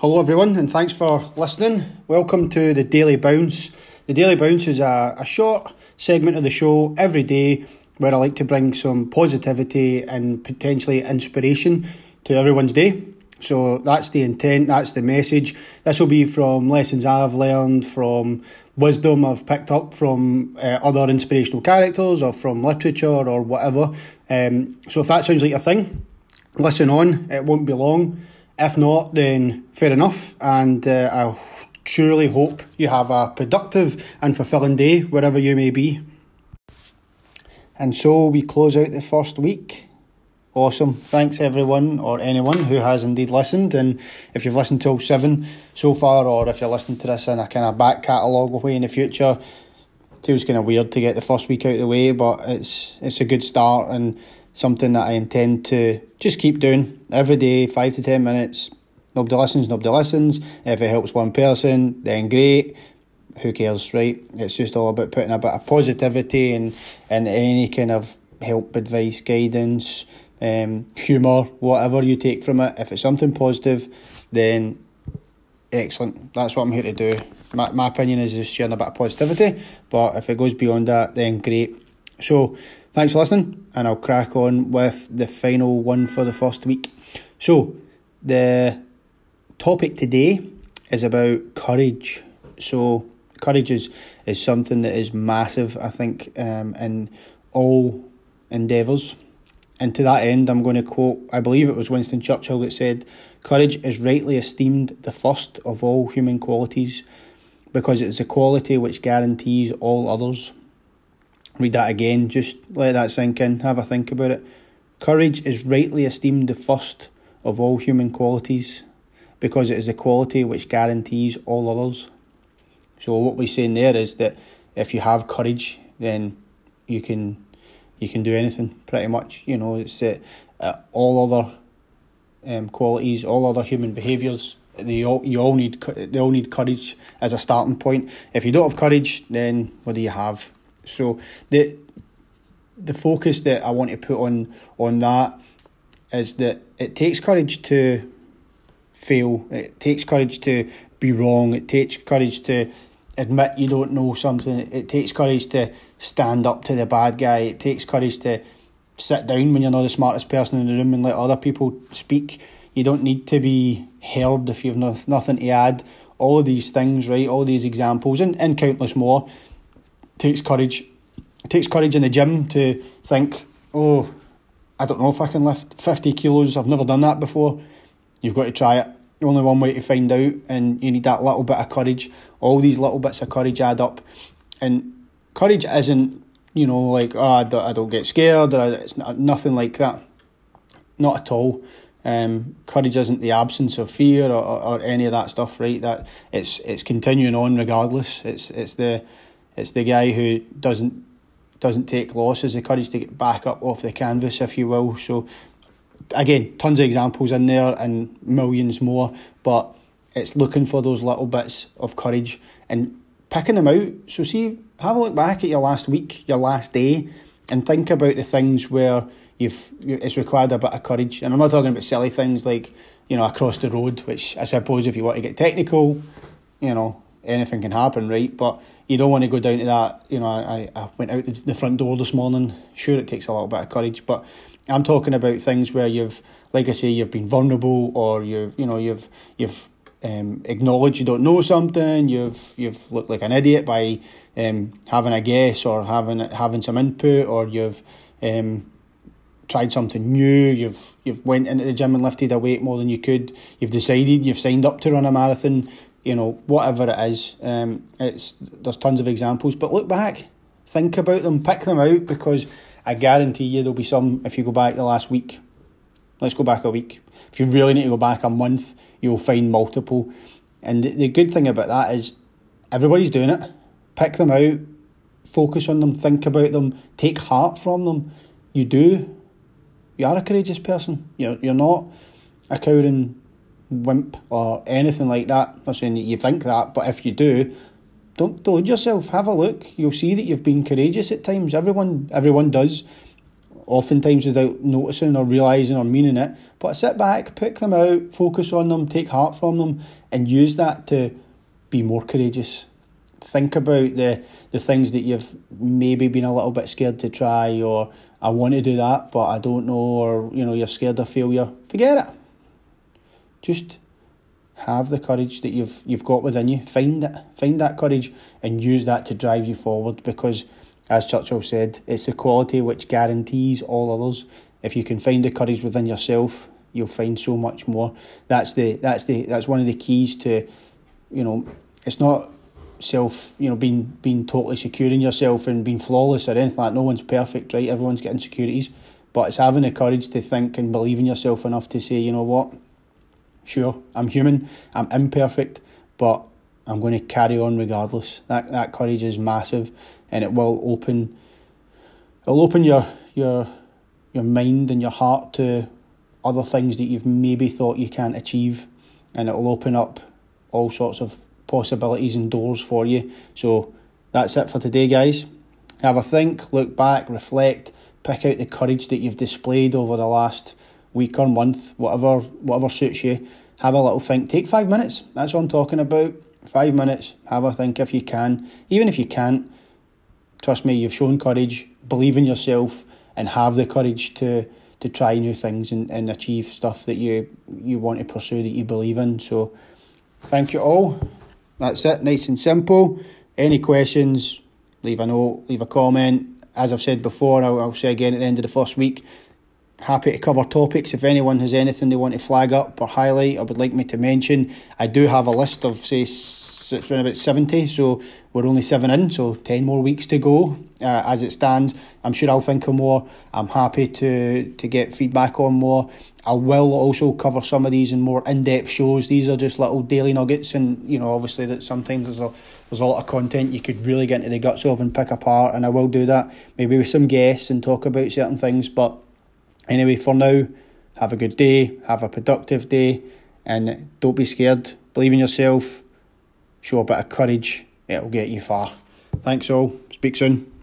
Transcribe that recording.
Hello everyone, and thanks for listening. Welcome to the Daily Bounce. The Daily Bounce is a short segment of the show every day where I like to bring some positivity and potentially inspiration to everyone's day. So that's the intent, that's the message. This will be from lessons I've learned, from wisdom I've picked up from other inspirational characters or from literature or whatever. So if that sounds like a thing, listen on, it won't be long. If not, then fair enough, and I truly hope you have a productive and fulfilling day wherever you may be. And so we close out the first week. Awesome. Thanks everyone, or anyone who has indeed listened, and if you've listened till 7 so far, or if you're listening to this in a kind of back catalogue way in the future, it feels kind of weird to get the first week out of the way, but it's a good start and something that I intend to just keep doing every day, 5 to 10 minutes. Nobody listens. If it helps one person, then great. Who cares, right? It's just all about putting a bit of positivity and any kind of help, advice, guidance, humour, whatever you take from it. If it's something positive, then excellent. That's what I'm here to do. My opinion is just sharing a bit of positivity, but if it goes beyond that, then great. So thanks for listening, and I'll crack on with the final one for the first week. So the topic today is about courage. So courage is something that is massive, I think, in all endeavours. And to that end, I'm going to quote, I believe it was Winston Churchill that said, "Courage is rightly esteemed the first of all human qualities, because it is a quality which guarantees all others." Read that again, just let that sink in, have a think about it. Courage is rightly esteemed the first of all human qualities, because it is a quality which guarantees all others. So what we're saying there is that if you have courage, then you can do anything, pretty much. You know, it's that all other qualities, all other human behaviours, they all need courage as a starting point. If you don't have courage, then what do you have? So the focus that I want to put on that is that it takes courage to fail. It takes courage to be wrong. It takes courage to admit you don't know something. It takes courage to stand up to the bad guy. It takes courage to sit down when you're not the smartest person in the room and let other people speak. You don't need to be heard if you have nothing to add. All of these things, right? All these examples and countless more. Takes courage. It takes courage in the gym to think, oh, I don't know if I can lift 50 kilos. I've never done that before. You've got to try it. Only one way to find out, and you need that little bit of courage. All these little bits of courage add up. And courage isn't, you know, like, oh, I don't get scared, or it's nothing like that. Not at all. Courage isn't the absence of fear or any of that stuff, right? That it's continuing on regardless. It's the guy who doesn't take losses, the courage to get back up off the canvas, if you will. So again, tons of examples in there and millions more, but it's looking for those little bits of courage and picking them out. So see, have a look back at your last week, your last day, and think about the things where it's required a bit of courage. And I'm not talking about silly things like, you know, across the road, which I suppose if you want to get technical, you know, anything can happen, right? But you don't want to go down to that, you know, I went out the front door this morning. Sure, it takes a little bit of courage, but I'm talking about things where you've, like I say, you've been vulnerable, or you've acknowledged you don't know something, you've looked like an idiot by having a guess or having some input, or you've tried something new, you've went into the gym and lifted a weight more than you could, you've decided, you've signed up to run a marathon. You know, whatever it is, there's tons of examples. But look back, think about them, pick them out, because I guarantee you there'll be some. If you go back the last week, let's go back a week. If you really need to go back a month, you'll find multiple. And the good thing about that is everybody's doing it. Pick them out, focus on them, think about them, take heart from them. You are a courageous person. You're not a cowering wimp or anything like that. I'm not saying that you think that, but if you do, don't delude yourself. Have a look. You'll see that you've been courageous at times. Everyone does. oftentimes without noticing or realising or meaning it. But sit back, pick them out, focus on them, take heart from them, and use that to be more courageous. Think about the things that you've maybe been a little bit scared to try, or I want to do that, but I don't know, or you're scared of failure. Forget it. Just have the courage that you've got within you. Find it. Find that courage and use that to drive you forward, because, as Churchill said, it's the quality which guarantees all others. If you can find the courage within yourself, you'll find so much more. That's one of the keys to, it's not self, being totally secure in yourself and being flawless or anything like that. No one's perfect, right? Everyone's got insecurities, but it's having the courage to think and believe in yourself enough to say, you know what, sure, I'm human, I'm imperfect, but I'm going to carry on regardless. That courage is massive, and it will open your mind and your heart to other things that you've maybe thought you can't achieve, and it'll open up all sorts of possibilities and doors for you. So that's it for today, guys. Have a think, look back, reflect, pick out the courage that you've displayed over the last week or month, whatever suits you. Have a little think. Take 5 minutes. That's what I'm talking about. 5 minutes. Have a think if you can. Even if you can't, trust me, you've shown courage. Believe in yourself and have the courage to try new things and achieve stuff that you want to pursue, that you believe in. So thank you all. That's it, nice and simple. Any questions, leave a note, leave a comment. As I've said before, I'll say again at the end of the first week, happy to cover topics. If anyone has anything they want to flag up or highlight or would like me to mention, I do have a list of, say, it's around about 70, so we're only 7 in, so 10 more weeks to go. As it stands, I'm sure I'll think of more. I'm happy to get feedback on more. I will also cover some of these in more in-depth shows. These are just little daily nuggets, and obviously that sometimes there's a lot of content you could really get into the guts of and pick apart, and I will do that, maybe with some guests, and talk about certain things. But anyway, for now, have a good day, have a productive day, and don't be scared. Believe in yourself. Show a bit of courage, it'll get you far. Thanks all, speak soon.